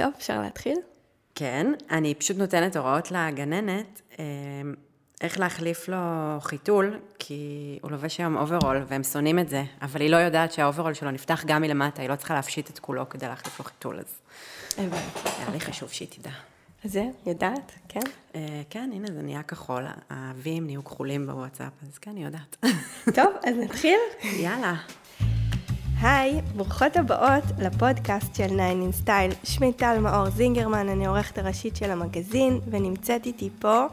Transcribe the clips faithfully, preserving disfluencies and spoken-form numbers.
טוב, אפשר להתחיל? כן, אני פשוט נותנת הוראות לגננת, איך להחליף לו חיתול, כי הוא לובש היום אוברול, והם שונאים את זה, אבל היא לא יודעת שהאוברול שלו נפתח גם מלמטה, היא לא צריכה להפשיט את כולו כדי להחליף לו חיתול, אז היה לי חשוב שהיא תדע. אז זה, יודעת, כן? כן, הנה, זה נהיה כחול, האבים נהיו כחולים בוואטסאפ, אז כן, היא יודעת. טוב, אז נתחיל? יאללה. היי, ברוכות הבאות לפודקאסט של nine in style. שמי טל מאור זינגרמן, אני עורכת הראשית של המגזין, ונמצאת איתי פה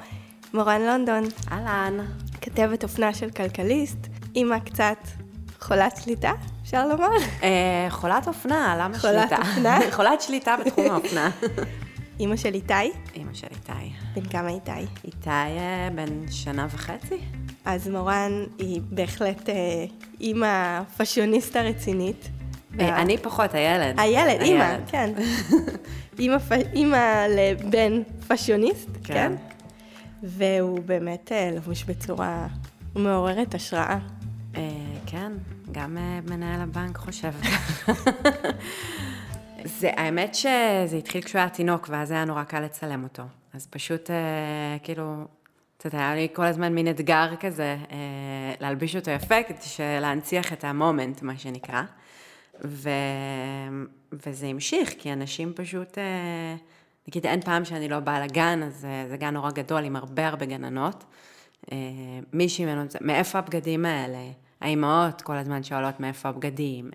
מורן לונדון. אהלן. כתבת אופנה של כלכליסט, אימא קצת חולת שליטה, אפשר לומר? חולת אופנה, למה שליטה? חולת אופנה? חולת שליטה בתחום האופנה. אימא של איתי? אימא של איתי. בן כמה איתי? איתי בן שנה וחצי. אז מורן היא בהחלט אימא פשיוניסטה רצינית. אני פחות, הילד. הילד, אימא, כן. אימא לבן פשיוניסט, כן. והוא באמת לבוש בצורה מעוררת השראה. כן, גם מנהל הבנק חושב. האמת שזה התחיל כשהוא היה תינוק, ואז היה נורא קל לצלם אותו. אז פשוט כאילו... זאת אומרת, היה לי כל הזמן מין אתגר כזה, להלביש אותו יפה, להנציח את המומנט, מה שנקרא, ו... וזה המשיך, כי אנשים פשוט, נגיד, אין פעם שאני לא באה לגן, אז זה גן נורא גדול עם הרבה הרבה גננות, מישהי ממנו, מאיפה הבגדים האלה, האימהות כל הזמן שואלות מאיפה הבגדים,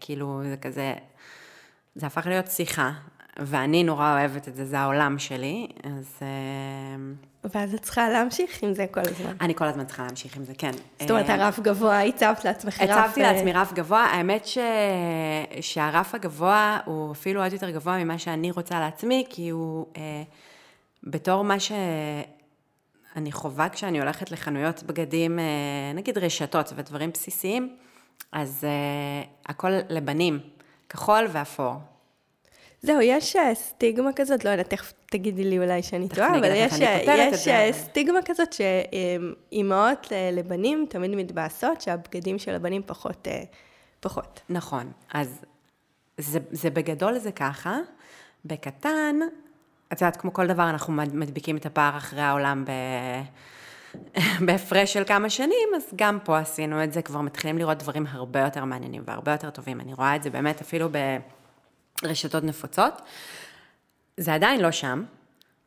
כאילו זה כזה, זה הפך להיות שיחה, ואני נורא אוהבת את זה, זה העולם שלי, אז... ואז את צריכה להמשיך עם זה כל הזמן. אני כל הזמן צריכה להמשיך עם זה, כן. זאת אומרת, הרף גבוה, הצבת לעצמך רף... הצבתי לעצמי רף גבוה, האמת שהרף הגבוה הוא אפילו עוד יותר גבוה ממה שאני רוצה לעצמי, כי הוא בתור מה שאני חובה כשאני הולכת לחנויות בגדים, נגיד רשתות ודברים בסיסיים, אז הכל לבנים, כחול ואפור. זהו, יש סטיגמה כזאת, לא יודעת, תכף תגידי לי אולי שאני טועה, אבל יש, יש סטיגמה כזאת שאימהות לבנים תמיד מתבאסות, שהבגדים של הבנים פחות, פחות. נכון, אז זה, זה בגדול זה ככה, בקטן, את יודעת, כמו כל דבר אנחנו מדביקים את הפער אחרי העולם ב... בהפרש של כמה שנים, אז גם פה עשינו את זה, כבר מתחילים לראות דברים הרבה יותר מעניינים והרבה יותר טובים, אני רואה את זה באמת אפילו ב... רשתות נפוצות, זה עדיין לא שם,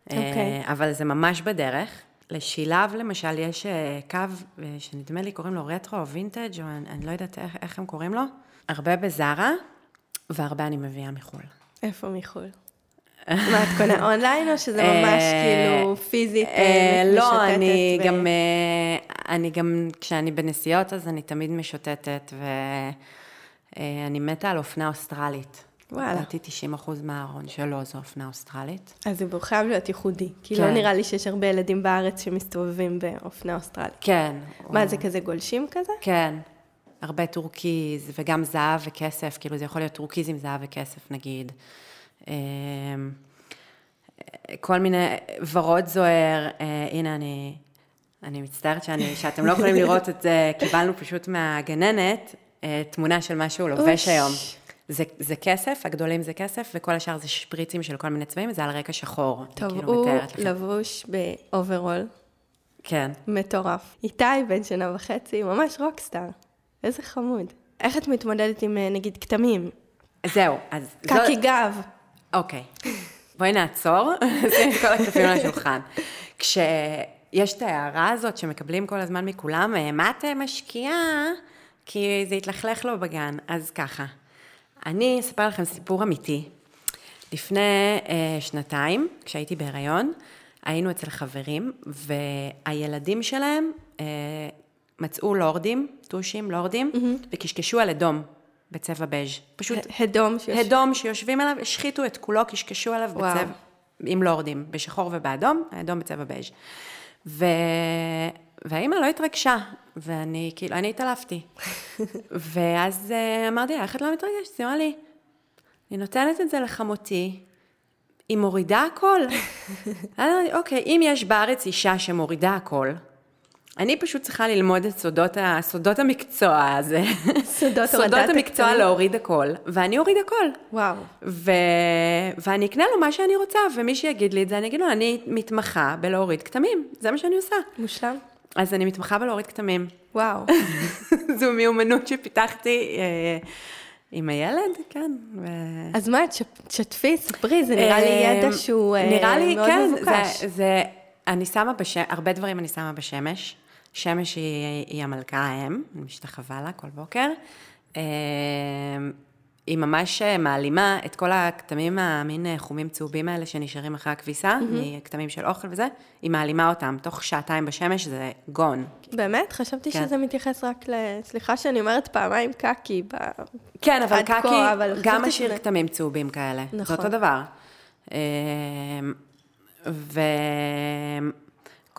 okay. אבל זה ממש בדרך. לשילב, למשל, יש קו שנדמה לי קוראים לו רטרו או וינטג' או אני לא יודעת איך, איך הם קוראים לו, הרבה בזרה, והרבה אני מביאה מחול. איפה מחול? מה, את קונה אונליין או שזה ממש כאילו פיזית משתתת? לא, אני גם, אני גם כשאני בנסיעות אז אני תמיד משוטטת, ואני מתה על אופנה אוסטרלית. וואלה. תשעים אחוז מהארון שלו זו אופנה אוסטרלית. אז הוא חייב להיות ייחודי, כי לא נראה לי שיש הרבה ילדים בארץ שמסתובבים באופנה אוסטרלית. כן. מה, זה כזה גולשים כזה? כן. הרבה טורקיז, וגם זהב וכסף, כאילו זה יכול להיות טורקיז עם זהב וכסף, נגיד. כל מיני ורוד זוהר, הנה אני, אני מצטערת שאני, שאתם לא יכולים לראות את זה, קיבלנו פשוט מהגננת, תמונה של מה שהוא לובש היום. זה, זה כסף, הגדולים זה כסף, וכל השאר זה שפריצים של כל מיני צבעים, זה על רקע שחור. טוב, כאילו הוא לבוש באוברול. כן. מטורף. איתי בן שנה וחצי, ממש רוקסטאר. איזה חמוד. איך את מתמודדת עם, נגיד, כתמים? זהו, אז... קקי זו... גב. אוקיי. בואי נעצור, נשים את כל הכתפים על השולחן. כשיש את ההערה הזאת שמקבלים כל הזמן מכולם, מה את משקיעה? כי זה התלכלך לו בגן, אז ככה. אני אספר לכם סיפור אמיתי. לפני אה, שנתיים, כשהייתי בהיריון, היינו אצל חברים, והילדים שלהם אה, מצאו לורדים, טושים, לורדים, mm-hmm. וקשקשו על אדום, בצבע בז'. פשוט... ה- הדום, שיש... הדום שיושבים עליו, השחיתו את כולו, קשקשו עליו וואו. בצבע, עם לורדים, בשחור ובאדום, האדום בצבע בז'. ו... והאימא לא התרגשה, ואני כאילו, אני התעלפתי. ואז אמרתי לה, איך את לא מתרגשת? זה אומר לי, אני נותנת את זה לחמותי, היא מורידה הכל. אני אמרתי, אוקיי, אם יש בארץ אישה שמורידה הכל, אני פשוט צריכה ללמוד את סודות, ה, סודות המקצוע הזה. סודות, סודות המקצוע להוריד הכל, ואני אוריד הכל. וואו. ו, ואני אקנה לו מה שאני רוצה, ומי שיגיד לי את זה, אני אגיד לו, אני מתמחה בלהוריד כתמים, זה מה שאני עושה. מושלם. אז אני מתמחה בלהוריד כתמים. וואו. זו מיומנות שפיתחתי אה, עם הילד, כן. ו... אז מה, תשתפי, ספרי, זה נראה לי ידע שהוא אה, נראה לי, מאוד כן, מבוקש. זה... זה אני שמה בשמש, הרבה דברים אני שמה בשמש, שמש היא, היא המלכה האם, אני משתחווה לה כל בוקר, היא ממש מעלימה את כל הכתמים, המין חומים צהובים האלה שנשארים אחרי הכביסה, mm-hmm. מכתמים של אוכל וזה, היא מעלימה אותם, תוך שעתיים בשמש זה גון. באמת? חשבתי כן. שזה מתייחס רק ל... סליחה שאני אומרת פעמיים קאקי. ב... כן, אבל קאקי כה, אבל גם משאיר כתמים צהובים כאלה, נכון. זה אותו דבר.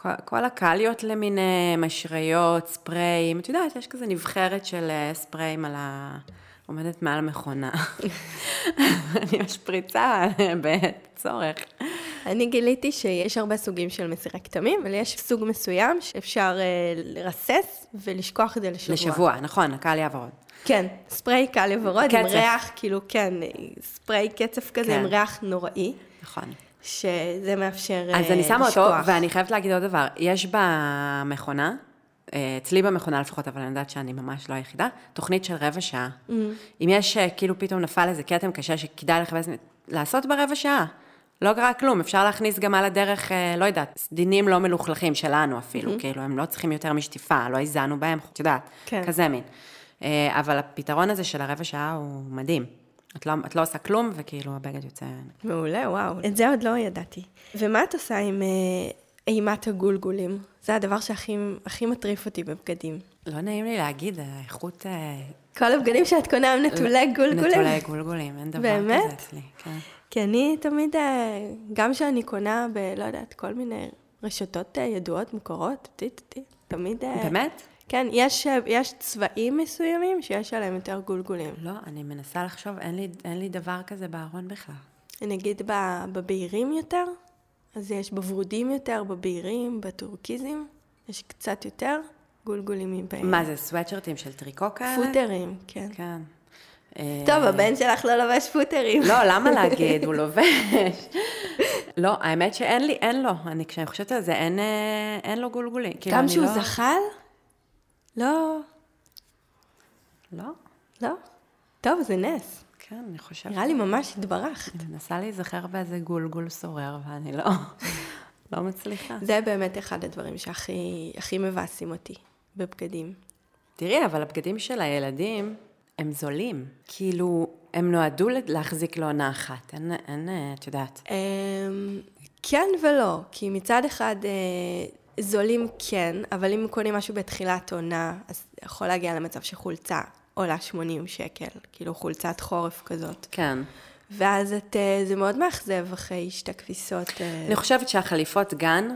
וכל הקליות למיני משריות, ספריים, את יודעת, יש כזה נבחרת של ספריים על ה... עומדת מעל המכונה. אני משפריצה בצורך. אני גיליתי שיש הרבה סוגים של מסירי כתמים, אבל יש סוג מסוים שאפשר לרסס ולשכוח את זה לשבוע. לשבוע, נכון, הקליה ורוד. כן, ספרי קליה ורוד עם ריח, כאילו כן, ספרי קצף כזה עם ריח נוראי. נכון. שזה מאפשר לשכוח. אז אני שמה אותו, ואני חייבת להגיד עוד דבר, יש במכונה, אצלי במכונה לפחות, אבל אני יודעת שאני ממש לא היחידה, תוכנית של רבע שעה. Mm-hmm. אם יש כאילו פתאום נפל איזה קטם קשה שכדאי לחפש, לעשות ברבע שעה. לא קרה כלום, אפשר להכניס גם על הדרך, לא יודעת, סדינים לא מלוכלכים שלנו אפילו, mm-hmm. כאילו הם לא צריכים יותר משטיפה, לא הזענו בהם, את יודעת, כן. כזה מין. אבל הפתרון הזה של הרבע שעה הוא מדהים. את לא, את לא עושה כלום, וכאילו הבגד יוצא... מעולה, וואו. את זה עוד לא ידעתי. ומה את עושה עם אה, אימת הגולגולים? זה הדבר שהכי הכי מטריף אותי בבגדים. לא נעים לי להגיד, האיכות... אה... כל הבגדים שאת קונה הם נטולי גולגולים. נטולי גולגולים, אין דבר באמת? כזה אצלי. כן. כי אני תמיד, אה, גם שאני קונה ב... לא יודעת, כל מיני רשתות אה, ידועות, מוכרות, תתתי, תמיד... אה... באמת? כן, יש, יש צבעים מסוימים שיש עליהם יותר גולגולים. לא, אני מנסה לחשוב, אין לי, אין לי דבר כזה בארון בכלל. נגיד בבהירים יותר, אז יש בברודים יותר, בבהירים, בטורקיזים, יש קצת יותר גולגולים מבהירים. מה זה, סוואטשרטים של טריקו כאלה? פוטרים, כן. כן. טוב, הבן שלך לא לובש פוטרים. לא, למה להגיד? הוא לובש. לא, האמת שאין לי, אין לו. אני, כשאני חושבת על זה, אין, אין לו גולגולים. גם שהוא לא... זחל? לא. לא? לא. טוב, זה נס. כן, אני חושבת. נראה לי ממש התברכת. אני מנסה להיזכר באיזה גולגול סורר, ואני לא, לא מצליחה. זה באמת אחד הדברים שהכי הכי מבאסים אותי בבגדים. תראי, אבל הבגדים של הילדים, הם זולים. כאילו, הם נועדו להחזיק לעונה אחת. אין, אין, את יודעת. כן ולא, כי מצד אחד... זולים כן, אבל אם קונים משהו בתחילת עונה, אז יכול להגיע למצב שחולצה עולה שמונים שקל, כאילו חולצת חורף כזאת. כן. ואז את, זה מאוד מאכזב אחרי שתי כביסות. אני חושבת שהחליפות גן,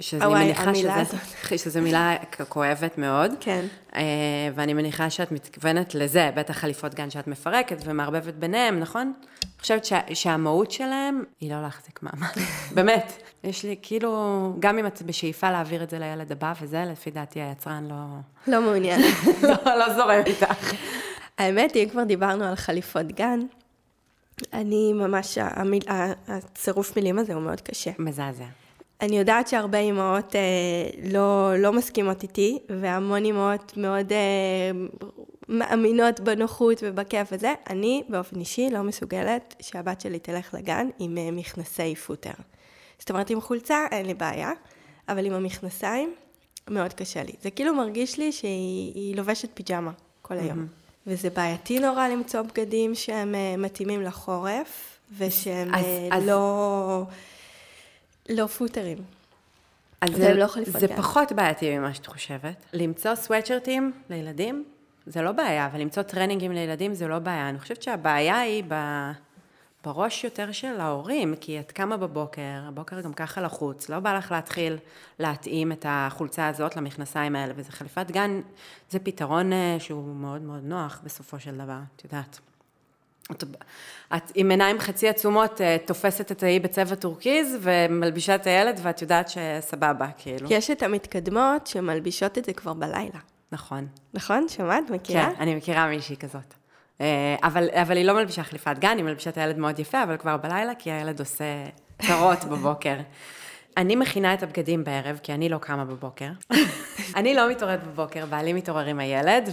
שזה אוי, מניחה שזה, שזה מילה כואבת מאוד. כן. ואני מניחה שאת מתכוונת לזה, בטח חליפות גן שאת מפרקת ומערבבת ביניהם, נכון? אני חושבת שה, שהמהות שלהם היא לא להחזיק מעמד. באמת. יש לי כאילו, גם אם את בשאיפה להעביר את זה לילד הבא וזה, לפי דעתי היצרן לא... לא מעוניין. לא, לא זורם איתך. האמת, אם כבר דיברנו על חליפות גן, אני ממש, המיל, הצירוף מילים הזה הוא מאוד קשה. מזעזע. אני יודעת שהרבה אמהות אה, לא, לא מסכימות איתי, והמון אמהות מאוד אה, מאמינות בנוחות ובכיף וזה. אני באופן אישי לא מסוגלת שהבת שלי תלך לגן עם אה, מכנסי פוטר. זאת אומרת, עם חולצה אין לי בעיה, אבל עם המכנסיים מאוד קשה לי. זה כאילו מרגיש לי שהיא לובשת פיג'מה כל היום. Mm-hmm. וזה בעייתי נורא למצוא בגדים שהם מתאימים לחורף, ושהם אז, אז... לא, לא פוטרים. אז זה, לא זה פחות בעייתי ממה שאת חושבת. למצוא סוואטשרטים לילדים זה לא בעיה, אבל למצוא טרנינגים לילדים זה לא בעיה. אני חושבת שהבעיה היא ב... בראש יותר של ההורים, כי את קמה בבוקר, הבוקר גם ככה לחוץ, לא בא לך להתחיל להתאים את החולצה הזאת למכנסיים האלה, וזה חליפת גן, זה פתרון שהוא מאוד מאוד נוח בסופו של דבר, את יודעת. את עם עיניים חצי עצומות תופסת את האי בצבע טורקיז ומלבישה את הילד, ואת יודעת שסבבה, כאילו. יש את המתקדמות שמלבישות את זה כבר בלילה. נכון. נכון? שמעת? מכירה? כן, אני מכירה מישהי כזאת. אבל, אבל היא לא מלבישה חליפת גן, היא מלבישה את הילד מאוד יפה, אבל כבר בלילה, כי הילד עושה צרות בבוקר. אני מכינה את הבגדים בערב, כי אני לא קמה בבוקר. אני לא מתעוררת בבוקר, בעלי מתעורר עם הילד,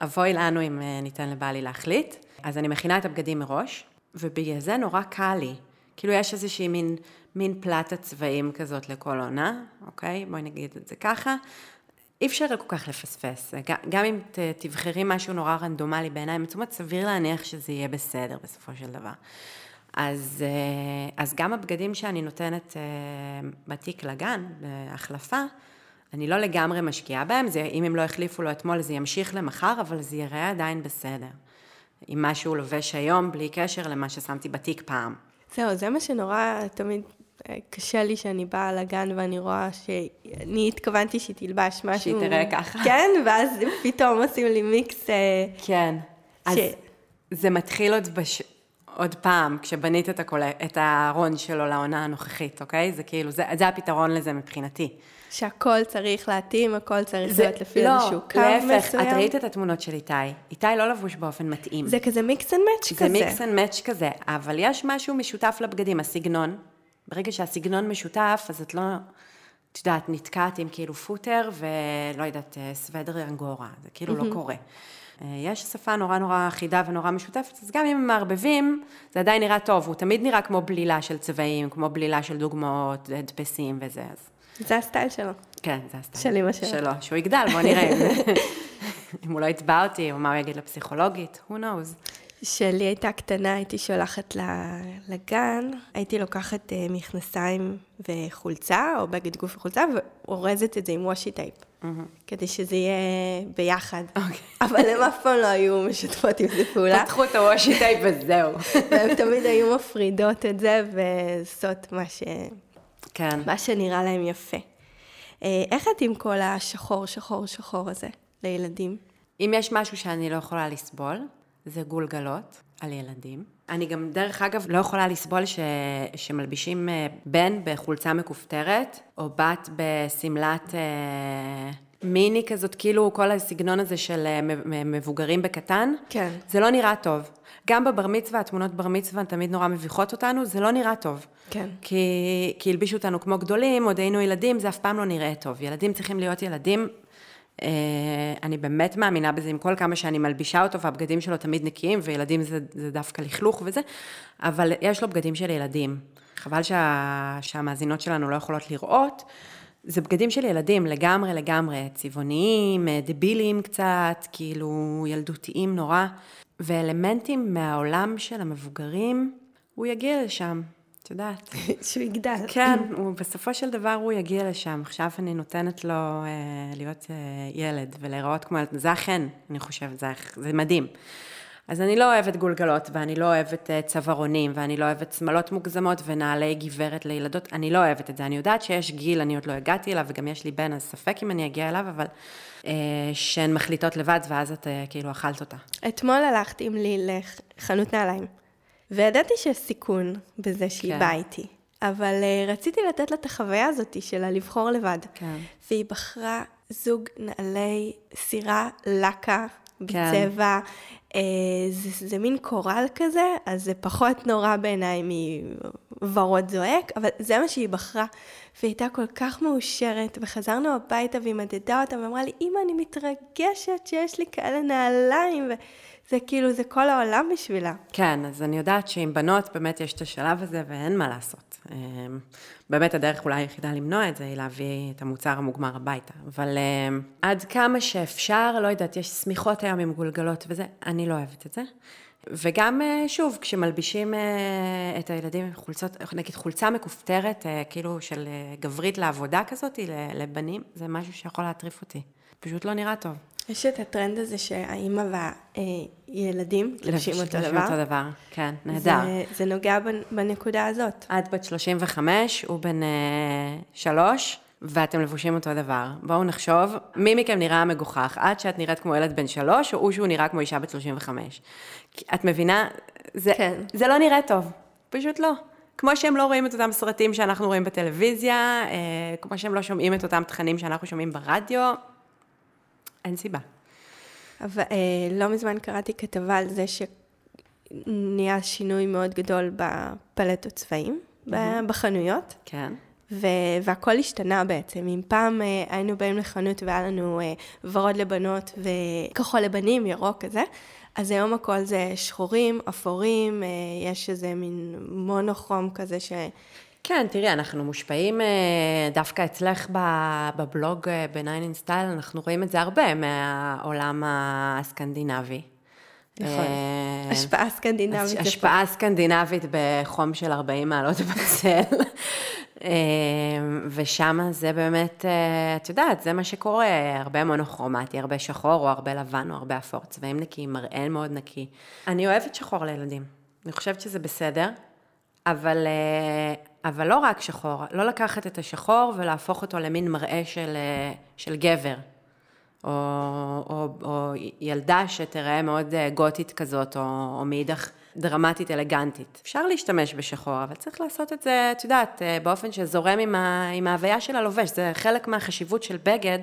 ואבוי לנו אם ניתן לבעלי להחליט. אז אני מכינה את הבגדים מראש, ובגלל זה נורא קל לי. כאילו יש איזושהי מין, מין פלט הצבעים כזאת לכל עונה, אוקיי? בואי נגיד את זה ככה. אי אפשר כל כך לפספס. גם אם ת, תבחרי משהו נורא רנדומלי בעיניים, מצומת סביר להניח שזה יהיה בסדר בסופו של דבר. אז, אז גם הבגדים שאני נותנת בתיק לגן, בהחלפה, אני לא לגמרי משקיעה בהם, זה, אם הם לא החליפו לו אתמול, זה ימשיך למחר, אבל זה יראה עדיין בסדר. עם מה שהוא לובש היום, בלי קשר למה ששמתי בתיק פעם. זהו, זה מה שנורא, תמיד קשה לי שאני באה לגן ואני רואה שאני התכוונתי שתלבש משהו. שהיא תראה ככה. כן, ואז פתאום עושים לי מיקס. כן, ש... אז זה מתחיל עוד, בש... עוד פעם, כשבנית את, הקול... את הארון שלו לעונה הנוכחית, אוקיי? זה כאילו, זה, זה הפתרון לזה מבחינתי. שהכל צריך להתאים, הכל צריך זה, להיות לפי לא, איזשהו קו מסוים. לא, להפך, את ראית את התמונות של איתי. איתי לא לבוש באופן מתאים. זה כזה מיקס אנד מאץ' כזה. זה מיקס אנד מאץ' כזה, אבל יש משהו משותף לבגדים, הסגנון. ברגע שהסגנון משותף, אז את לא, את יודעת, נתקעת עם כאילו פוטר ולא יודעת, סוודר אנגורה. זה כאילו mm-hmm. לא קורה. יש שפה נורא נורא אחידה ונורא משותפת, אז גם אם הם מערבבים, זה עדיין נראה טוב. הוא תמיד נראה כמו בלילה של צבעים, כמו בלילה של דוגמאות, הדפסים וזה, אז זה הסטייל שלו. כן, זה הסטייל. של אמא שלו. שלו, שהוא יגדל, בוא נראה. אם הוא לא יתבע אותי, או מה הוא יגיד לפסיכולוגית, who knows. שלי הייתה קטנה, הייתי שולחת לגן, הייתי לוקחת מכנסיים וחולצה, או בגד גוף וחולצה, ואורזת את זה עם וושי טייפ, כדי שזה יהיה ביחד. אבל הם אף פעם לא היו משתפות עם זה פעולה. פתחו את הוושי טייפ וזהו. והם תמיד היו מפרידות את זה, וסות מה ש... כן. מה שנראה להם יפה. איך את עם כל השחור, שחור, שחור הזה לילדים? אם יש משהו שאני לא יכולה לסבול, זה גולגלות על ילדים. אני גם דרך אגב לא יכולה לסבול ש... שמלבישים בן בחולצה מקופטרת, או בת בסמלת אה... מיני כזאת, כאילו כל הסגנון הזה של מבוגרים בקטן. כן. זה לא נראה טוב. גם בבר מצווה, התמונות בר מצווה תמיד נורא מביכות אותנו, זה לא נראה טוב. כן. כי, כי הלבישו אותנו כמו גדולים, עוד היינו ילדים, זה אף פעם לא נראה טוב. ילדים צריכים להיות ילדים, אה, אני באמת מאמינה בזה עם כל כמה שאני מלבישה אותו, והבגדים שלו תמיד נקיים, וילדים זה, זה דווקא לכלוך וזה, אבל יש לו בגדים של ילדים. חבל שה, שהמאזינות שלנו לא יכולות לראות, זה בגדים של ילדים, לגמרי, לגמרי, צבעוניים, דביליים קצת, כאילו ילדותיים נורא, ואלמנטים מהעולם של המבוגרים, הוא יגיע לשם, את יודעת. שהוא יגדל. כן, בסופו של דבר הוא יגיע לשם. עכשיו אני נותנת לו אה, להיות אה, ילד, ולהיראות כמו, זה אכן, אני חושבת, זה, זה מדהים. אז אני לא אוהבת גולגלות, ואני לא אוהבת צווארונים, ואני לא אוהבת שמלות מוגזמות, ונעלי גברת לילדות, אני לא אוהבת את זה. אני יודעת שיש גיל, אני עוד לא הגעתי אליו, וגם יש לי בן, אז ספק אם אני אגיע אליו, אבל אה, שהן מחליטות לבד, ואז את אה, כאילו אכלת אותה. אתמול הלכת עם לי לחנות נעליים, וידעתי שיש סיכון בזה שהיא כן. באה איתי, אבל אה, רציתי לתת לה את החוויה הזאת שלה לבחור לבד, כן. והיא בחרה זוג נעלי סירה לקה, בצבע, כן. זה, זה מין קורל כזה, אז זה פחות נורא בעיניי מוורוד זועק, אבל זה מה שהיא בחרה, והיא הייתה כל כך מאושרת, וחזרנו הביתה והיא מדדה אותה, ואמרה לי, אמא, אני מתרגשת שיש לי כאלה נעליים, וזה כאילו, זה כל העולם בשבילה. כן, אז אני יודעת שעם בנות באמת יש את השלב הזה, ואין מה לעשות. באמת הדרך אולי היחידה למנוע את זה, היא להביא את המוצר המוגמר הביתה. אבל עד כמה שאפשר, לא יודעת, יש סמיכות היום עם גולגלות וזה, אני לא אוהבת את זה. וגם שוב, כשמלבישים את הילדים, חולצות, נגיד חולצה מקופטרת, כאילו של גברית לעבודה כזאת, לבנים, זה משהו שיכול להטריף אותי. פשוט לא נראה טוב. יש את הטרנד הזה שהאימא והילדים לבשים אותו דבר. לבשים אותו דבר, כן, נהדר. זה, זה נוגע בנקודה הזאת. עד בת שלושים וחמש, הוא בן שלוש, ואתם לבושים אותו הדבר. בואו נחשוב, מי מכם נראה מגוחך, עד שאת נראית כמו ילד בן שלוש, או שהוא נראה כמו אישה בת שלושים וחמש. את מבינה? זה, כן. זה לא נראה טוב, פשוט לא. כמו שהם לא רואים את אותם סרטים שאנחנו רואים בטלוויזיה, כמו שהם לא שומעים את אותם תכנים שאנחנו שומעים ברדיו, אין סיבה. אבל לא מזמן קראתי כתבה על זה שנהיה שינוי מאוד גדול בפלטות צבעים, mm-hmm. בחנויות. כן. ו- והכל השתנה בעצם. אם פעם uh, היינו באים לחנות והיה לנו uh, ורוד לבנות וכחול לבנים, ירוק כזה, אז היום הכל זה שחורים, אפורים, uh, יש איזה מין מונוכרום כזה ש... כן, תראי, אנחנו מושפעים uh, דווקא אצלך בבלוג uh, ב-nine in style, אנחנו רואים את זה הרבה מהעולם הסקנדינבי. נכון, השפעה סקנדינבית. השפעה סקנדינבית בחום של ארבעים מעלות בצל, ושם זה באמת, את יודעת, זה מה שקורה, הרבה מונוכרומטי, הרבה שחור או הרבה לבן או הרבה אפור, צבעים נקיים, מראן מאוד נקי. אני אוהבת שחור לילדים, אני חושבת שזה בסדר, אבל, אבל לא רק שחור, לא לקחת את השחור ולהפוך אותו למין מראה של, של גבר. או, או, או ילדה שתראה מאוד גותית כזאת, או, או מידך דרמטית, אלגנטית. אפשר להשתמש בשחור, אבל צריך לעשות את זה, את יודעת, באופן שזורם עם, ה, עם ההוויה של הלובש. זה חלק מהחשיבות של בגד,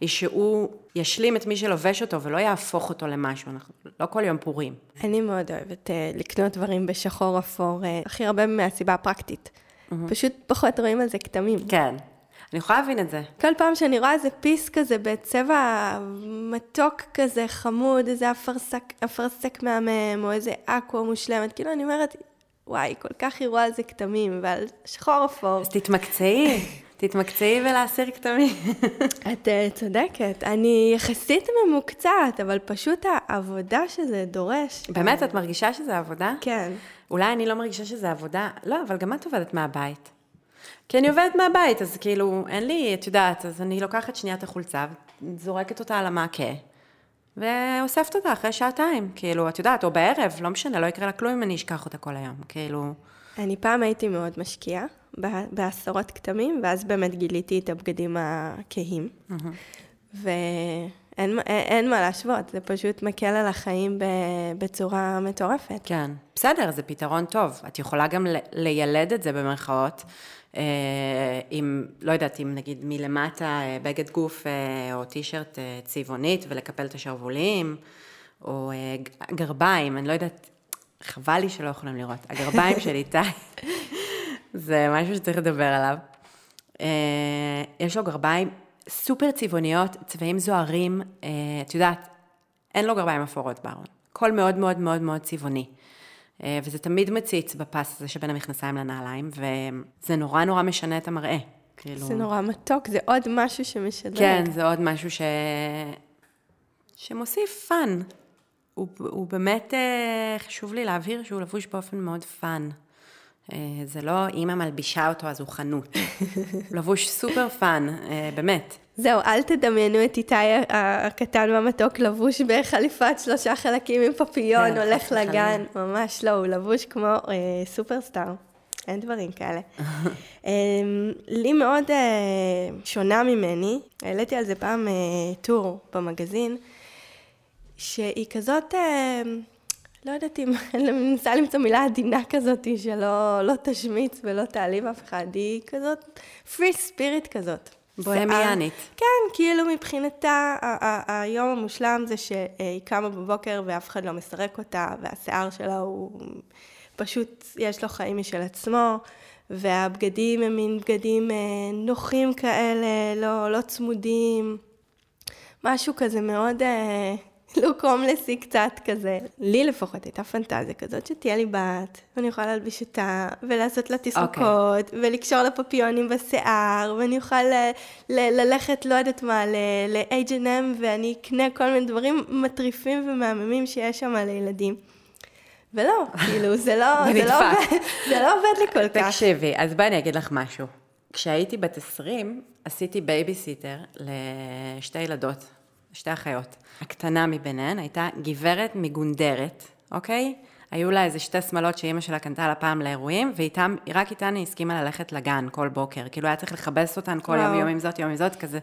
היא שהוא ישלים את מי שלובש אותו, ולא יהפוך אותו למשהו, אנחנו לא כל יום פורים. אני מאוד אוהבת לקנות דברים בשחור אפור, הכי הרבה מהסיבה הפרקטית. Mm-hmm. פשוט פחות רואים על זה כתמים. כן. אני יכולה להבין את זה. כל פעם שאני רואה איזה פיס כזה בצבע מתוק כזה, חמוד, איזה אפרסק, אפרסק מהמם, או איזה אקווה מושלמת, כאילו אני אומרת, וואי, כל כך היא רואה איזה כתמים, ועל שחור אפור. אז תתמקצעי, תתמקצעי ולהסיר כתמים. את צודקת, אני יחסית ממוקצעת, אבל פשוט העבודה שזה דורש. באמת, את מרגישה שזה עבודה? כן. אולי אני לא מרגישה שזה עבודה, לא, אבל גם את עובדת מהבית. כי אני עובדת מהבית, אז כאילו, אין לי, את יודעת, אז אני לוקחת שניית החולצה, זורקת אותה על המעקה, ואוספת אותה אחרי שעתיים, כאילו, את יודעת, או בערב, לא משנה, לא יקרה לה כלום אם אני אשכח אותה כל היום, כאילו. אני פעם הייתי מאוד משקיעה, בעשרות כתמים, ואז באמת גיליתי את הבגדים הכהים, ואין מה להשוות, זה פשוט מקל על החיים בצורה מטורפת. כן, בסדר, זה פתרון טוב, את יכולה גם לילד את זה במרכאות, עם, לא יודעת, אם נגיד מלמטה בגד גוף או טישרט צבעונית ולקפל את השרוולים, או גרביים, אני לא יודעת, חבל לי שלא יכולים לראות, הגרביים של איתי, זה משהו שצריך לדבר עליו. יש לו גרביים סופר צבעוניות, צבעים זוהרים, את יודעת, אין לו גרביים אפורות בארון, הכל מאוד מאוד מאוד מאוד צבעוני. וזה תמיד מציץ בפס הזה שבין המכנסיים לנעליים, וזה נורא נורא משנה את המראה. כאילו... זה נורא מתוק, זה עוד משהו שמשדרג. כן, זה עוד משהו ש... שמוסיף פן. הוא, הוא באמת חשוב לי להבהיר שהוא לבוש באופן מאוד פן. זה לא, אמא מלבישה אותו, אז הוא חנות. לבוש סופר פן, באמת. זהו, אל תדמיינו את איתי הקטן והמתוק לבוש בחליפת שלושה חלקים עם פפיון, הולך לגן, ממש לא, הוא לבוש כמו סופרסטאר, אין דברים כאלה. לי מאוד שונה ממני, העליתי על זה פעם טור במגזין, שהיא כזאת, לא יודעת אם, אני מנסה למצוא מילה עדינה כזאת, שלא תשמיץ ולא תעליב אף אחד, היא כזאת פרי ספיריט כזאת. בוהמיאנית. כן, כאילו מבחינתה, היום המושלם זה שהיא קמה בבוקר ואף אחד לא מסרק אותה, והשיער שלה הוא פשוט, יש לו חיים משל עצמו, והבגדים הם מין בגדים נוחים כאלה, לא, לא צמודים, משהו כזה מאוד לוק הומלסי קצת כזה. לי לפחות הייתה פנטזיה כזאת שתהיה לי בת, ואני יכולה להלביש אותה, ולעשות לה תסרוקות, okay. ולקשור לה פפיונים בשיער, ואני אוכל ל- ל- ללכת, לא יודעת מה, ל-אייג' אנד אם, ל- ואני אקנה כל מיני דברים מטריפים ומהממים שיש שם לילדים. ולא, כאילו, זה לא, זה, לא עובד, זה לא עובד לי כל כך. תקשיבי, אז בואי אני אגיד לך משהו. כשהייתי בת עשרים, עשיתי בייביסיטר לשתי ילדות, שתי אחיות. הקטנה מביניהן הייתה גברת מגונדרת, אוקיי? היו לה איזה שתי שמלות שאימא שלה קנתה לה פעם לאירועים, ואיתם, רק איתן היא הסכימה ללכת לגן כל בוקר, כאילו היה צריך לחבס אותן כל יום, יום עם זאת, יום עם זאת, כזה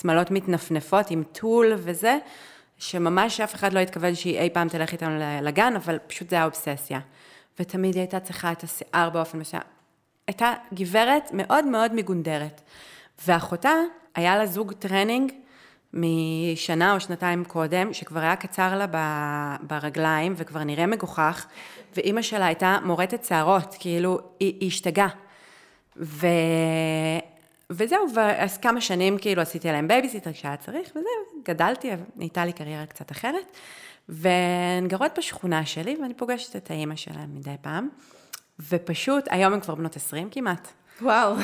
שמלות מתנפנפות עם טול וזה, שממש אף אחד לא התכוון שהיא אי פעם תלך איתנו לגן, אבל פשוט זה היה אובססיה. ותמיד היא הייתה צריכה את השיער באופן משהו. הייתה גברת מאוד מאוד מגונדרת. ואחותה, היה לה זוג טרנינג משנה או שנתיים קודם, שכבר היה קצר לה ברגליים, וכבר נראה מגוחך, ואימא שלה הייתה מורטת שערות, כאילו היא השתגעה. ו... וזהו, ואז כמה שנים כאילו עשיתי עליהם בייביסיטר כשהיה צריך, וזהו, גדלתי, נהייתה לי קריירה קצת אחרת, והן גרות בשכונה שלי, ואני פוגשת את האימא שלהם מדי פעם, ופשוט, היום הן כבר בנות עשרים כמעט. וואו.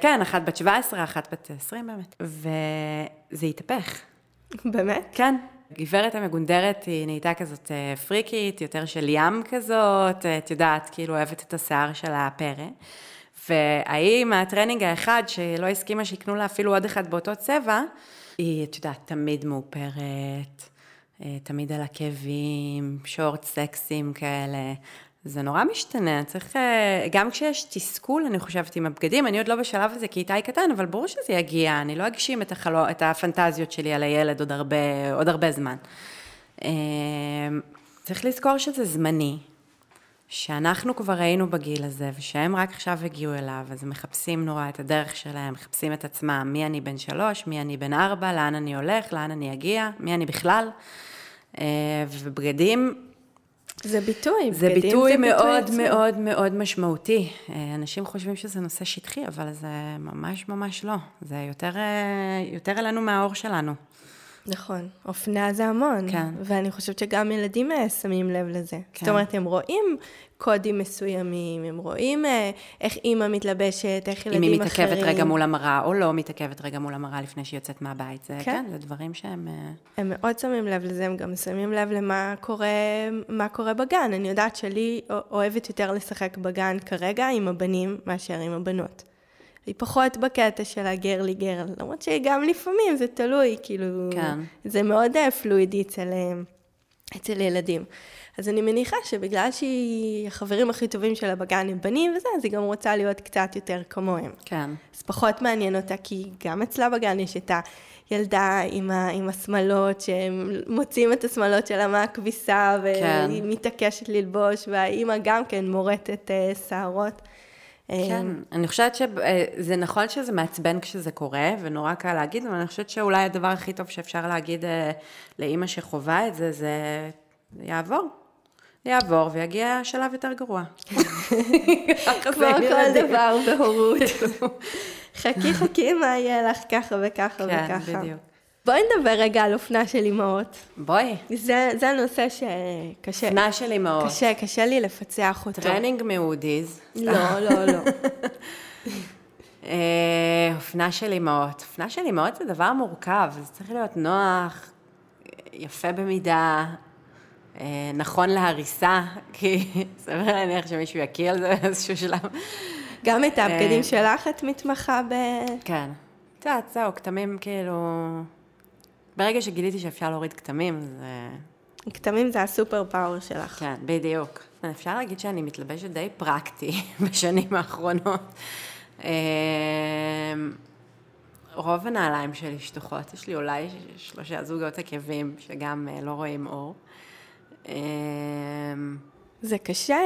כן, אחת בת שבע עשרה, אחת בת עשרים באמת, וזה התהפך. באמת? כן. גברת המגונדרת היא נהייתה כזאת פריקית, יותר של ים כזאת, את יודעת, כאילו אוהבת את השיער של הפרא, והאם הטרנינג האחד שלא הסכימה שיקנו לה אפילו עוד אחד באותו צבע, היא, את יודעת, תמיד מאופרת, תמיד על עקבים, שורט סקסים כאלה, זה נורא משתנה, צריך, גם כשיש תסכול, אני חושבת עם הבגדים, אני עוד לא בשלב הזה, כי איתה היא קטן, אבל ברור שזה יגיע, אני לא אגשים את, החלו, את הפנטזיות שלי על הילד עוד הרבה, עוד הרבה זמן. צריך לזכור שזה זמני, שאנחנו כבר היינו בגיל הזה, ושהם רק עכשיו הגיעו אליו, אז הם מחפשים נורא את הדרך שלהם, מחפשים את עצמם, מי אני בן שלוש, מי אני בן ארבע, לאן אני הולך, לאן אני אגיע, מי אני בכלל, ובגדים... זה ביטוי, זה ביטוי מאוד מאוד מאוד משמעותי. אנשים חושבים שזה נושא שטחי, אבל זה ממש ממש לא. זה יותר, יותר עלינו מהאור שלנו. נכון, אופנה זה המון, כן. ואני חושבת שגם ילדים שמים לב לזה. כן. זאת אומרת, הם רואים קודים מסוימים, הם רואים איך אימא מתלבשת, איך ילדים אחרים. אם היא מתעכבת רגע מול המראה או לא מתעכבת רגע מול המראה לפני שהיא יוצאת מהבית, זה, כן. כן, זה דברים שהם... הם מאוד שמים לב לזה, הם גם שמים לב למה קורה, מה קורה בגן. אני יודעת שלי אוהבת יותר לשחק בגן כרגע עם הבנים מאשר עם הבנות. היא פחות בקטע של הגרלי גרל, למרות שגם לפעמים זה תלוי, כאילו, כן. זה מאוד פלואידי אצל, אצל ילדים. אז אני מניחה שבגלל שהחברים הכי טובים שלה בגן הם בנים וזה, אז היא גם רוצה להיות קצת יותר כמוהם. כן. אז פחות מעניין אותה, כי גם אצלה בגן יש את הילדה עם, ה, עם השמלות, שהם מוצאים את השמלות שלה מהכביסה, כן. והיא מתעקשת ללבוש, והאימא גם כן מורטת שערות. כן, אני חושבת שזה נכון שזה מעצבן כשזה קורה, ונורא קל להגיד, אבל אני חושבת שאולי הדבר הכי טוב שאפשר להגיד לאמא שחווה את זה, זה יעבור. יעבור, ויגיע שלב יותר גרוע. כמו כל דבר בהורות. חכי חכי מה יהיה לך ככה וככה וככה. כן, בדיוק. בואי נדבר רגע על אופנה של אימהות. בואי. זה, זה הנושא שקשה... אופנה של אימהות. קשה, קשה לי לפצח אותו. טרנינג מאודיז. לא, לא, לא. אופנה של אימהות. אופנה של אימהות זה דבר מורכב, זה צריך להיות נוח, יפה במידה, נכון להריסה, כי סביר להניח שמישהו יקיא על זה באיזשהו שלב. גם את הבגדים שלך את מתמחה ב... כן. תודה, זהו, כתמים כאילו... ברגע שגיליתי שאפשר להוריד כתמים, זה... כתמים זה הסופר פאוור שלך. כן, בדיוק. אפשר להגיד שאני מתלבשת די פרקטי בשנים האחרונות. רוב הנעליים שלי שטוחות, יש לי אולי שלושה זוגות עקבים שגם לא רואים אור. זה קשה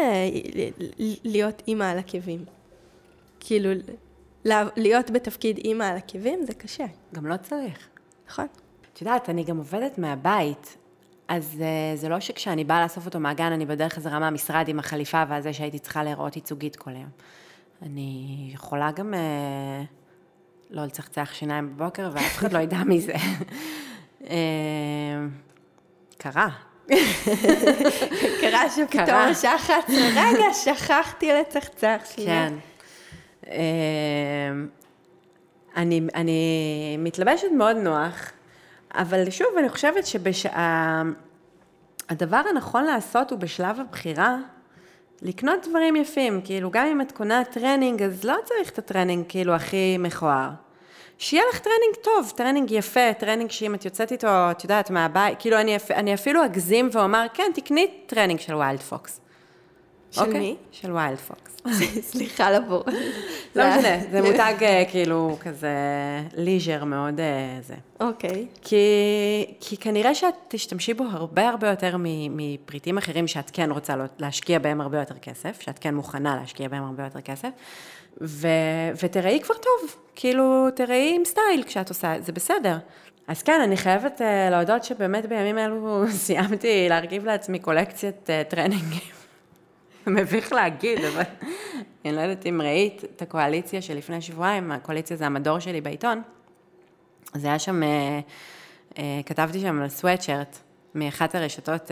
להיות אימא על עקבים. כאילו, להיות בתפקיד אימא על עקבים זה קשה. גם לא צריך. נכון. את יודעת, אני גם עובדת מהבית, אז זה לא שכשאני באה לאסוף אותו מהגן, אני בדרך חזרה מהמשרד עם החליפה, ואז זה שהייתי צריכה להיראות ייצוגית כל היום. אני יכולה גם לא לצחצח שיניים בבוקר, ואף אחד לא ידע מזה. קרה. קרה שפתאום שחת, רגע, שכחתי לצחצח שיניים. כן. אני מתלבשת מאוד נוח, אבל שוב, אני חושבת שבשעה, הדבר הנכון לעשות הוא בשלב הבחירה, לקנות דברים יפים, כאילו גם אם את קונה טרנינג, אז לא צריך את הטרנינג כאילו הכי מכוער. שיהיה לך טרנינג טוב, טרנינג יפה, טרנינג שאם את יוצאת איתו, את יודעת, מהבית, כאילו אני, אני אפילו אגזים ואומר, כן, תקני טרנינג של ווילד פוקס. של מי? של ווילד פוקס. סליחה לבוא. לא משנה, זה מותג כאילו כזה ליז'ר מאוד זה. אוקיי. כי כנראה שאת תשתמשי בו הרבה הרבה יותר מפריטים אחרים שאת כן רוצה להשקיע בהם הרבה יותר כסף, שאת כן מוכנה להשקיע בהם הרבה יותר כסף, ותראי כבר טוב, כאילו תראי עם סטייל כשאת עושה, זה בסדר. אז כן, אני חייבת להודות שבאמת בימים אלו סיימתי להרכיב לעצמי קולקציית טרנינגים. מביך להגיד, אבל אני לא יודעת אם ראית את הקואליציה שלפני שבועיים, הקואליציה זה המדור שלי בעיתון, זה היה שם, כתבתי שם על סוויטשרט, מאחת הרשתות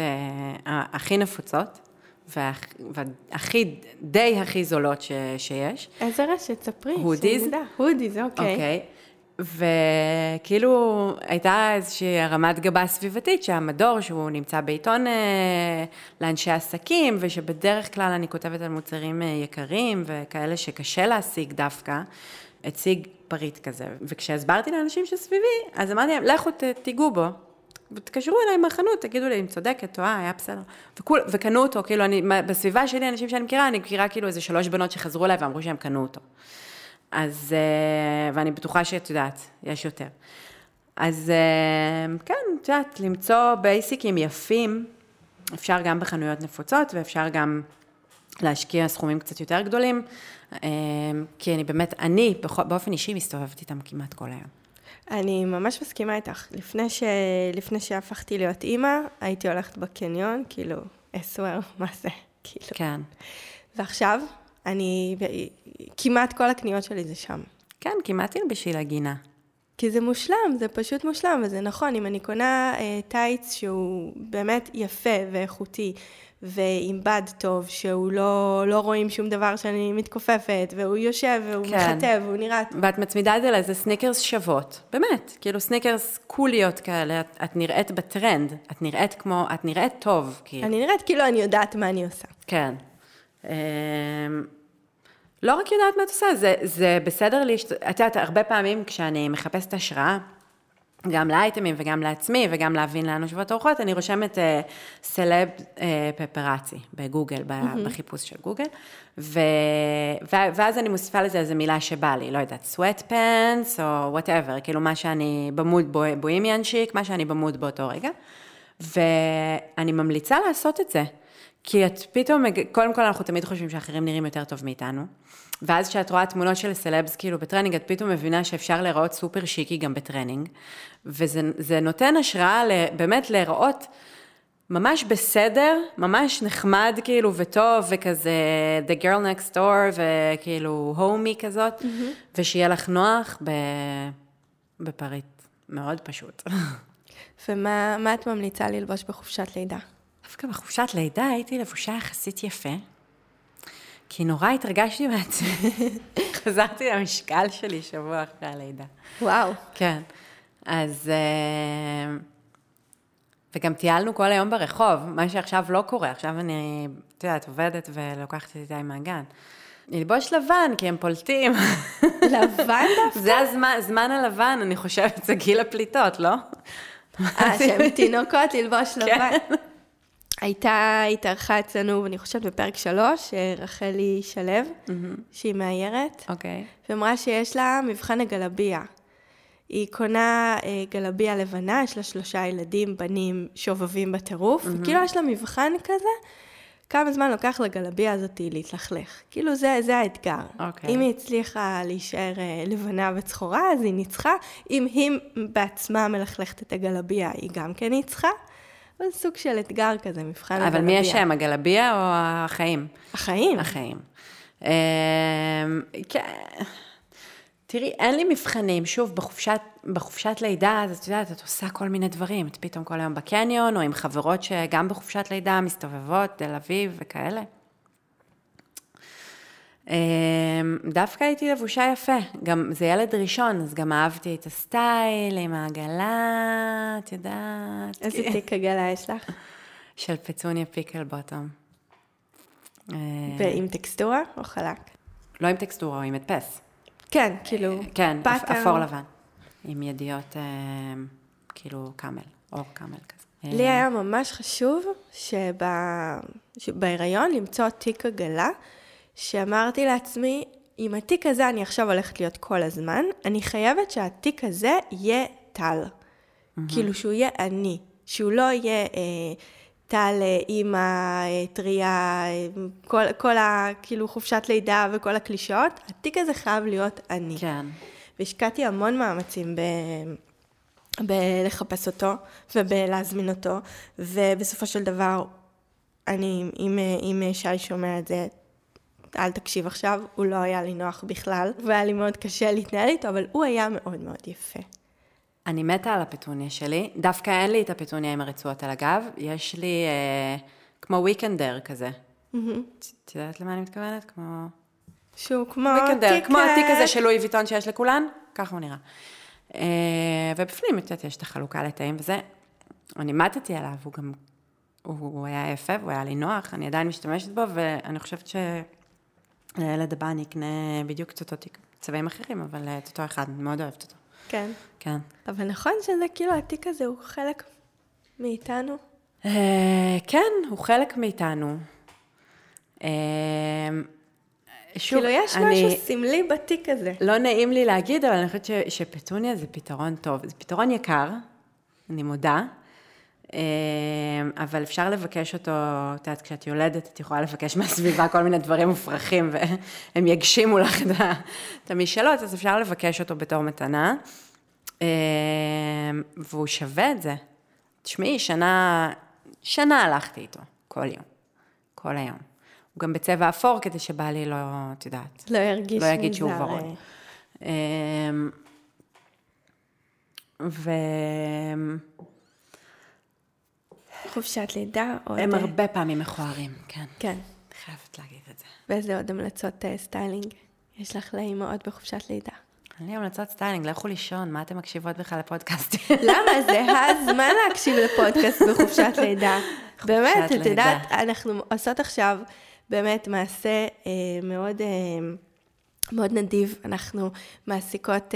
הכי נפוצות, והכי, די הכי זולות שיש. איזה רשת, ספרי. הודי. הודי, זה אוקיי. אוקיי. וכאילו הייתה איזושהי הרמת גבה סביבתית שהמדור שהוא נמצא בעיתון לאנשי עסקים ושבדרך כלל אני כותבת על מוצרים יקרים וכאלה שקשה להשיג דווקא, הציג פריט כזה. וכשהסברתי לאנשים שסביבי, אז אמרתי להם, לכו תיגעו בו. ותקשרו אליי מהחנות, תגידו לי אם צודקת, טועה, היה בסדר. וכול, וקנו אותו, כאילו אני, בסביבה שלי, אנשים שאני מכירה, אני מכירה כאילו איזה שלוש בנות שחזרו אליי ואמרו שהם קנו אותו. אז, ואני בטוחה שאת יודעת, יש יותר. אז כן, את יודעת, למצוא בייסיקים יפים, אפשר גם בחנויות נפוצות, ואפשר גם להשקיע סכומים קצת יותר גדולים, כי אני באמת, אני באופן אישי מסתובבת איתם כמעט כל היום. אני ממש מסכימה איתך. לפני ש... לפני שהפכתי להיות אימא, הייתי הולכת בקניון, כאילו, אסוור, מה זה? כאילו. כן. ועכשיו, אני... כמעט כל הקניות שלי זה שם. כן, כמעט בשביל הגינה. כי זה מושלם, זה פשוט מושלם, וזה נכון. אם אני קונה אה, טייץ שהוא באמת יפה ואיכותי, ועם בד טוב, שהוא לא, לא רואים שום דבר שאני מתכופפת, והוא יושב, והוא כן. מחטב, והוא נראה... ואת מצמידה את זה לזה סניקרס שוות, באמת, כאילו סניקרס קוליות כאלה, את, את נראית בטרנד, את נראית כמו, את נראית טוב. כאילו. אני נראית כאילו אני יודעת מה אני עושה. כן. אה... לא רק יודעת מה את עושה, זה, זה בסדר לי, את יודעת, הרבה פעמים כשאני מחפשת השראה, גם לאייטמים וגם לעצמי וגם להבין לאן השוות אורחות, אני רושמת סלב פפרצי בגוגל, בחיפוש של גוגל, ואז אני מוסיפה לזה איזו מילה שבא לי, לא יודעת, sweat pants או whatever, כאילו מה שאני במוד בואים ינשיק, מה שאני במוד באותו רגע, ואני ממליצה לעשות את זה. כי את פתאום, קודם כל אנחנו תמיד חושבים שאחרים נראים יותר טוב מאיתנו, ואז כשאת רואה תמונות של סלבס כאילו בטרנינג, את פתאום מבינה שאפשר להיראות סופר שיקי גם בטרנינג, וזה נותן השראה באמת להיראות ממש בסדר, ממש נחמד כאילו וטוב, וכזה the girl next door, וכאילו homey כזאת, ושיהיה לך נוח בפריט מאוד פשוט. ומה את ממליצה ללבוש בחופשת לידה? דווקא בחופשת לידה הייתי לבושה יחסית יפה, כי נורא התרגשתי בעצמי. חזרתי למשקל שלי שבוע אחרי הלידה. וואו. כן. אז... וגם טיילנו כל היום ברחוב, מה שעכשיו לא קורה. עכשיו אני, אתה יודע, את עובדת ולוקחת את איתי מהגן. נלבוש לבן, כי הם פולטים. לבן דווקא? זה הזמן הלבן, אני חושבת, זה גיל הפליטות, לא? אה, שהם תינוקות ללבוש לבן. כן. הייתה התארחה אצלנו, ואני חושבת בפרק שלוש, רחלי שלב, mm-hmm. שהיא מאיירת, okay. ואמרה שיש לה מבחן הגלביה. היא קונה אה, גלביה לבנה, יש לה שלושה ילדים, בנים שובבים בטירוף, mm-hmm. וכאילו יש לה מבחן כזה, כמה זמן לוקח לגלביה הזאת להתלכלך. כאילו זה, זה האתגר. Okay. אם היא הצליחה להישאר אה, לבנה וצחורה, אז היא ניצחה. אם היא בעצמה מלכלכת את הגלביה, היא גם כן ניצחה. זה סוג של אתגר כזה, מבחן הגלביה. אבל מי השם, הגלביה או החיים? החיים. החיים. תראי, אין לי מבחנים. שוב, בחופשת לידה, אז את יודעת, את עושה כל מיני דברים. את פתאום כל היום בקניון, או עם חברות שגם בחופשת לידה מסתובבות, תל אביב וכאלה. דווקא הייתי לבושה יפה. גם זה ילד ראשון, אז גם אהבתי את הסטייל עם העגלה, את יודעת. איזה תיק עגלה יש לך? של פצוניה פיקל בוטום. ועם טקסטורה או חלק? לא עם טקסטורה, עם מדפס. כן, כאילו. כן, אפור לבן. עם ידיעות כאילו קאמל, אור קאמל כזה. לי היה ממש חשוב שבהיריון למצוא תיק עגלה, שאמרתי לעצמי, עם התיק הזה אני עכשיו הולכת להיות כל הזמן, אני חייבת שהתיק הזה יהיה טל. כאילו שהוא יהיה אני, שהוא לא יהיה טל, אימא, טריה, כל, כל ה, כאילו, חופשת לידה וכל הקלישאות, התיק הזה חייב להיות אני. כן. והשקעתי המון מאמצים ב... בלחפש אותו ובלהזמין אותו, ובסופו של דבר, אני, אם, אם שי שומע את זה, אל תקשיב עכשיו, הוא לא היה לי נוח בכלל, והיה לי מאוד קשה להתנהל איתו, אבל הוא היה מאוד מאוד יפה. אני מתה על הפטוניה שלי, דווקא אין לי את הפטוניה עם הרצועות על הגב, יש לי אה, כמו וויקנדר כזה. את יודעת למה אני מתכוונת? כמו... שהוא כמו וויקנדר, כמו התיק הזה של לואי ויטון שיש לכולן, ככה הוא נראה. אה, ובפנים, את יודעת, יש את החלוקה לתאים וזה, אני מתתי עליו, הוא גם, הוא, הוא היה יפה, הוא היה לי נוח, אני עדיין משתמשת בו, ואני חושבת שלילד הבא אני אקנה בדיוק את אותו תיק, צבעים אחרים, אבל את אותו אחד, אני מאוד אוהבת אותו. כן. כן. אבל נכון שזה כאילו התיק הזה הוא חלק מאיתנו? כן, הוא חלק מאיתנו. כאילו יש משהו סמלי בתיק הזה. לא נעים לי להגיד, אבל אני חושבת שפטוניה זה פתרון טוב. זה פתרון יקר, אני מודה, אבל אפשר לבקש אותו, את יודעת, כשאת יולדת, את יכולה לבקש מהסביבה כל מיני דברים מופרכים, והם יגשימו לך את המשאלות, אז אפשר לבקש אותו בתור מתנה, והוא שווה את זה. תשמעי, שנה, שנה הלכתי איתו, כל יום, כל היום. הוא גם בצבע אפור, כדי שבא לי לא, את יודעת, לא ירגיש, לא יגיד שהוא ורוד. ו... חופשת לידה. הם הרבה פעמים מכוערים, כן. כן. חייבת להגיד את זה. ואיזה עוד המלצות סטיילינג יש לך לאימהות בחופשת לידה? אני המלצות סטיילינג, לכו לישון, מה אתם מקשיבות בכלל לפודקאסטים? למה? זה הזמן להקשיב לפודקאסט בחופשת לידה. באמת, את יודעת, אנחנו עושות עכשיו באמת מעשה מאוד... מאוד נדיב, אנחנו מעסיקות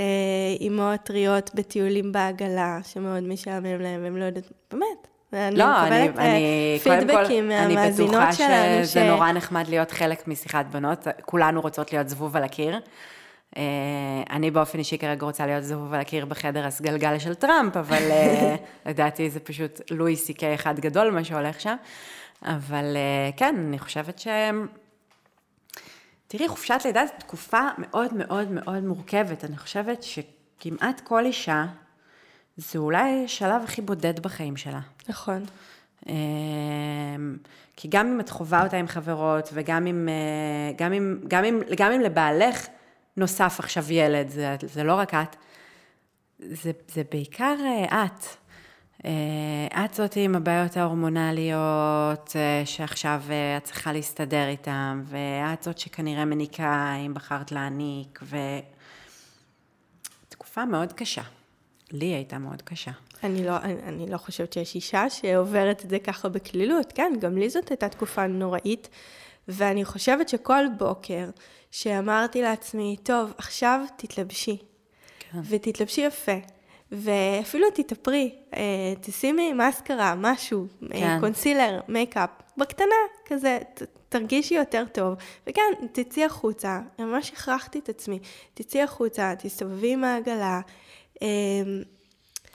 אימות טריות בטיולים בעגלה, שמאוד משעמם להם, והם לא יודעת, באמת. אני מקבלת פידבקים מהמאזינות שלנו. אני בטוחה שזה נורא נחמד להיות חלק משיחת בנות, כולנו רוצות להיות זבוב על הקיר. אני באופן אישי כרגע רוצה להיות זבוב על הקיר בחדר הסגלגל של טראמפ, אבל לדעתי זה פשוט לואי סיקי אחד גדול מה שהולך שם. אבל כן, אני חושבת ש... תראי, חופשת לידה זו תקופה מאוד מאוד מאוד מורכבת. אני חושבת שכמעט כל אישה, זה אולי השלב הכי בודד בחיים שלה. נכון. כי גם אם את חובה אותה עם חברות, וגם אם, גם אם, גם אם, גם אם לבעלך נוסף עכשיו ילד, זה, זה לא רק את, זה, זה בעיקר את. את זאת עם הבעיות ההורמונליות, שעכשיו את צריכה להסתדר איתם, ואת זאת שכנראה מניקה, אם בחרת להניק, ותקופה מאוד קשה. לי הייתה מאוד קשה. אני לא, אני, אני לא חושבת שיש אישה שעוברת את זה ככה בכלילות, כן? גם לי זאת הייתה תקופה נוראית, ואני חושבת שכל בוקר שאמרתי לעצמי, טוב, עכשיו תתלבשי, כן. ותתלבשי יפה, ואפילו תתאפרי, תשימי מסקרה, משהו, כן. קונסילר, מייקאפ, בקטנה, כזה, ת, תרגישי יותר טוב, וכן, תצאי החוצה, ממש הכרחתי את עצמי, תצאי החוצה, תסתובבי מהעגלה,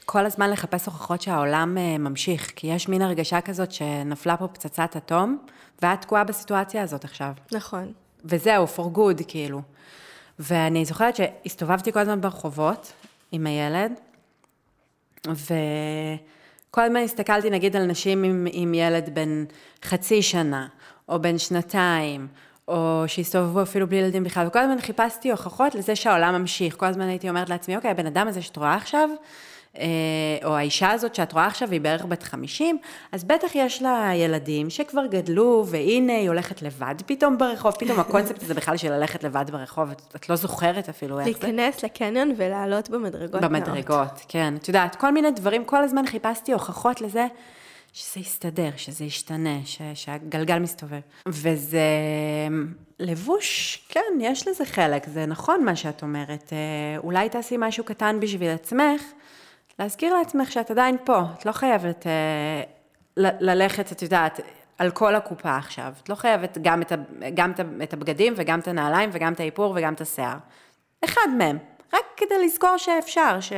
כל הזמן לחפש הוכחות שהעולם ממשיך, כי יש מין הרגשה כזאת שנפלה פה פצצת אטום, ואת תקועה בסיטואציה הזאת עכשיו. נכון. וזהו, for good, כאילו. ואני זוכרת שהסתובבתי כל הזמן ברחובות עם הילד, וכל הזמן הסתכלתי, נגיד, על נשים עם, עם ילד בן חצי שנה, או בן שנתיים, או שהסתובבו אפילו בלי ילדים בכלל, וכל הזמן חיפשתי הוכחות לזה שהעולם ממשיך, כל הזמן הייתי אומרת לעצמי, אוקיי, הבן אדם הזה שאת רואה עכשיו, או האישה הזאת שאת רואה עכשיו, היא בערך בת חמישים, אז בטח יש לה ילדים שכבר גדלו, והנה היא הולכת לבד פתאום ברחוב, פתאום הקונספט הזה בכלל של ללכת לבד ברחוב, את לא זוכרת אפילו איך זה. להיכנס לקניון ולעלות במדרגות. במדרגות, כן. את יודעת, כל מיני דברים, כל הזמן חיפשתי הוכחות לזה שזה יסתדר, שזה ישתנה, ש... שהגלגל מסתובב. וזה לבוש, כן, יש לזה חלק, זה נכון מה שאת אומרת. אולי תעשי משהו קטן בשביל עצמך, להזכיר לעצמך שאת עדיין פה, את לא חייבת אה, ל- ללכת, את יודעת, על כל הקופה עכשיו. את לא חייבת גם את, גם את הבגדים וגם את הנעליים וגם את האיפור וגם את השיער. אחד מהם, רק כדי לזכור שאפשר, ש...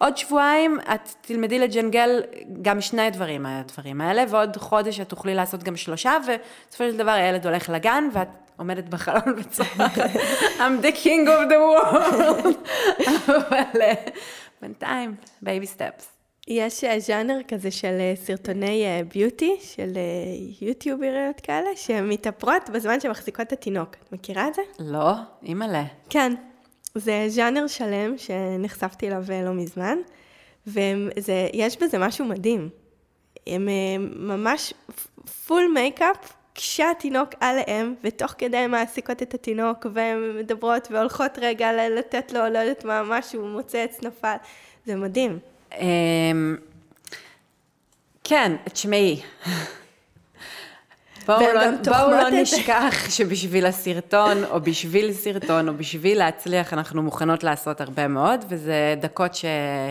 עוד שבועיים את תלמדי לג'נגל גם שני הדברים, הדברים האלה, ועוד חודש את תוכלי לעשות גם שלושה, וסופו של דבר הילד הולך לגן, ואת עומדת בחלון וצוחקת, I'm the king of the world, אבל בינתיים, baby steps. יש ז'אנר כזה של סרטוני ביוטי, של יוטיובריות כאלה, שמתאפרות בזמן שמחזיקות את התינוק. את מכירה את זה? לא, אימאלה. כן. זה ז'אנר שלם שנחשפתי אליו לא מזמן, ויש בזה משהו מדהים. הם ממש פול מייקאפ, כשהתינוק עליהם, ותוך כדי הם מעסיקות את התינוק, והן מדברות והולכות רגע לתת לו, לא יודעת מה, משהו מוצץ, נפל. זה מדהים. כן, תשמעי. בואו לא נשכח שבשביל הסרטון, או בשביל סרטון, או בשביל להצליח, אנחנו מוכנות לעשות הרבה מאוד, וזה דקות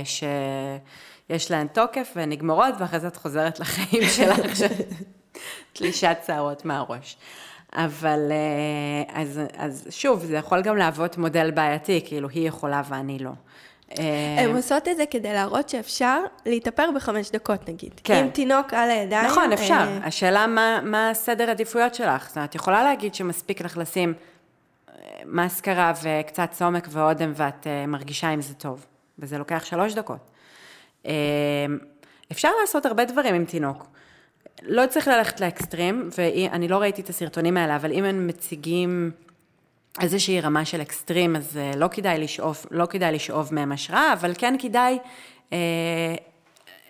שיש להן תוקף ונגמרות, ואחרי זה את חוזרת לחיים שלך, תלישת שערות מהראש. אבל אז שוב, זה יכול גם להוות מודל בעייתי, כאילו היא יכולה ואני לא. הן עושות את זה כדי להראות שאפשר להתאפר בחמש דקות נגיד. כן. עם תינוק על הידיים. נכון, אפשר. אה... השאלה מה, מה סדר עדיפויות שלך. זאת אומרת, את יכולה להגיד שמספיק לך לשים מסקרה וקצת סומק ואודם ואת אה, מרגישה אם זה טוב. וזה לוקח שלוש דקות. אה, אפשר לעשות הרבה דברים עם תינוק. לא צריך ללכת לאקסטרים, ואני לא ראיתי את הסרטונים האלה, אבל אם הם מציגים... איזושהי רמה של אקסטרים, אז לא כדאי לשאוף, לא כדאי לשאוף מהם השראה, אבל כן כדאי אה,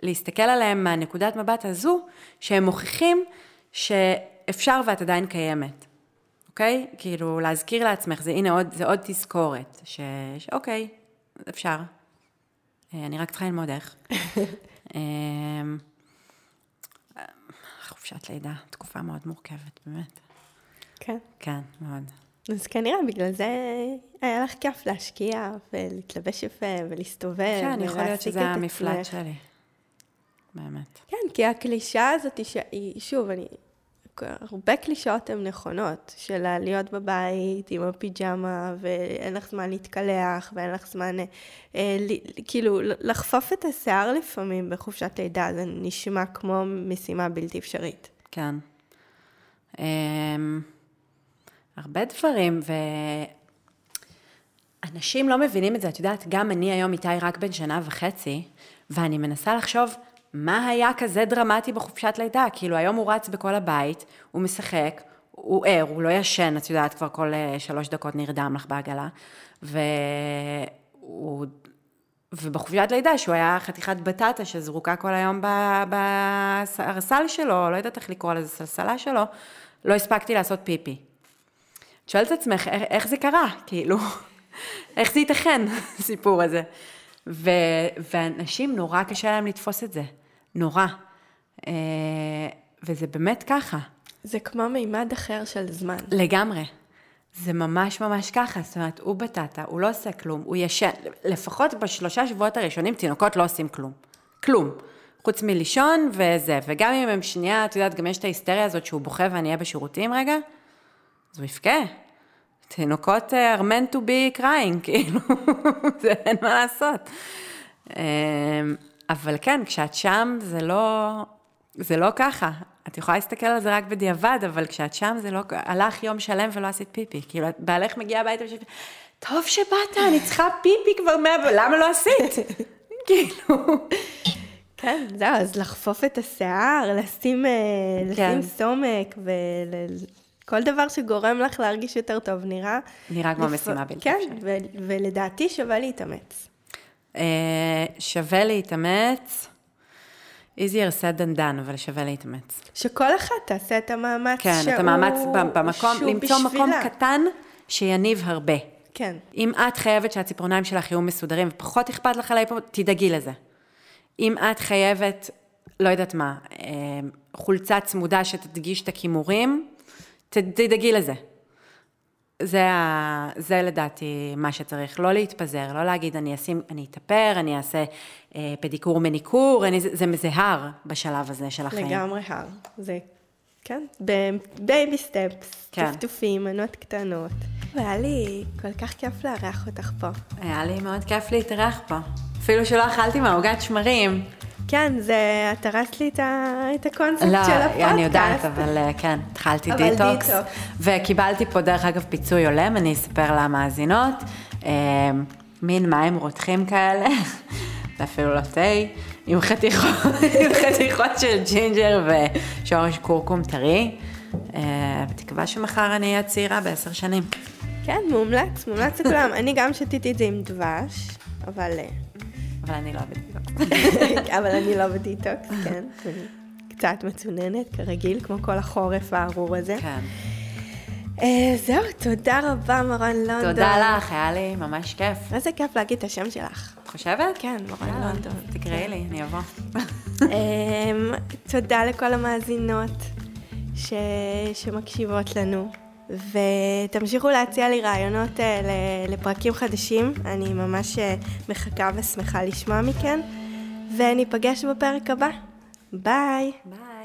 להסתכל עליהם מהנקודת מבט הזו, שהם מוכיחים שאפשר ואת עדיין קיימת. אוקיי? כאילו להזכיר לעצמך, זה, הנה עוד, זה עוד תזכורת, ש, שאוקיי, אפשר. אה, אני רק צריכה ללמוד איך. אה, חופשת לידה, תקופה מאוד מורכבת, באמת. כן? כן, מאוד. אז כנראה, בגלל זה היה לך כיף להשקיע ולהתלבש יפה ולהסתובב. כן, אני יכולה להיות שזה המפלט שלי. באמת. כן, כי הקלישה הזאת היא, שוב, אני, הרבה קלישאות הן נכונות, של להיות בבית עם הפיג'מה, ואין לך זמן להתקלח, ואין לך זמן, אה, כאילו, לחפוף את השיער לפעמים בחופשת לידה, זה נשמע כמו משימה בלתי אפשרית. כן. אה... הרבה דברים, ואנשים לא מבינים את זה. את יודעת, גם אני היום איתי רק בן שנה וחצי, ואני מנסה לחשוב מה היה כזה דרמטי בחופשת לידה. כאילו, היום הוא רץ בכל הבית, הוא משחק, הוא ער, הוא לא ישן, את יודעת, כבר כל שלוש דקות נרדם לך בעגלה, ו... הוא... ובחופשת לידה, שהוא היה חתיכת בטטה שזרוקה כל היום בסלסל שלו, לא יודעת איך לקרוא לזה סלסלה שלו, לא הספקתי לעשות פיפי. תשאל את עצמך, איך זה קרה? כאילו, איך זה ייתכן, הסיפור הזה? ואנשים, נורא קשה להם לתפוס את זה. נורא. וזה באמת ככה. זה כמו מימד אחר של זמן. לגמרי. זה ממש ממש ככה. זאת אומרת, הוא בטטה, הוא לא עושה כלום, הוא ישן. לפחות בשלושה שבועות הראשונים, תינוקות לא עושים כלום. כלום. חוץ מלישון וזה. וגם אם הם שנייה, את יודעת, גם יש את ההיסטריה הזאת שהוא בוכה ואני אהיה בשירותים רגע. זה מפקה. תינוקות are meant to be crying, כאילו, זה אין מה לעשות. אבל כן, כשאת שם, זה לא, זה לא ככה. את יכולה להסתכל על זה רק בדיעבד, אבל כשאת שם, זה לא, הלך יום שלם ולא עשית פיפי. כאילו, בעלך מגיע הביתה ושאתה, טוב שבאת, אני צריכה פיפי כבר מה... למה לא עשית? כאילו... כן, זהו, אז לחפוף את השיער, לשים, לשים סומק ו... כל דבר שגורם לך להרגיש יותר טוב נראה... נראה כמו לפ... משימה בלתי כן, אפשר. כן, ו- ולדעתי שווה להתאמץ. Uh, שווה להתאמץ, easier said than done, אבל שווה להתאמץ. שכל אחת תעשה את המאמץ כן, שהוא... כן, את המאמץ במקום, למצוא בשבילה. מקום קטן שיניב הרבה. כן. אם את חייבת שהציפורניים שלך יהיו מסודרים, ופחות אכפת לך להיפור, תדאגי לזה. אם את חייבת... לא יודעת מה, חולצה צמודה שתדגיש את הכימורים, תדאגי לזה. זה, זה לדעתי מה שצריך, לא להתפזר, לא להגיד אני אשים, אני אתאפר, אני אעשה אה, פדיקור מניקור, אני, זה מזהר בשלב הזה של החיים. לגמרי הר, זה כן, בייבי סטפס, כן. טפטופים, מנות קטנות. והיה לי כל כך כיף לארח אותך פה. היה לי מאוד כיף להתארח פה, אפילו שלא אכלתי מהוגת שמרים. כן, זה, את הרסת לי את הקונספט לא, של הפודקאסט. לא, אני יודעת, אבל כן, התחלתי אבל דיטוקס, דיטוק. וקיבלתי פה דרך אגב פיצוי עולם, אני אספר למאזינות, מין מים רותחים כאלה, ואפילו לא טי, עם חתיכות, עם חתיכות של ג'ינג'ר ושורש קורקום טרי, בתקווה שמחר אני אהיה צעירה בעשר שנים. כן, מומלץ, מומלץ לכולם, אני גם שתיתי את זה עם דבש, אבל... אבל אני לא בדיטוקס. אבל אני לא בדיטוקס, כן. קצת מצוננת, כרגיל, כמו כל החורף הארור הזה. כן. זהו, תודה רבה, מורן לונדון. תודה לך, היה לי ממש כיף. איזה כיף להגיד את השם שלך. את חושבת? כן, מורן לונדון. תקראי לי, אני אבוא. תודה לכל המאזינות שמקשיבות לנו. ותמשיכו להציע לי רעיונות לפרקים חדשים, אני ממש מחכה ושמחה לשמוע מכן, וניפגש בפרק הבא. ביי! ביי!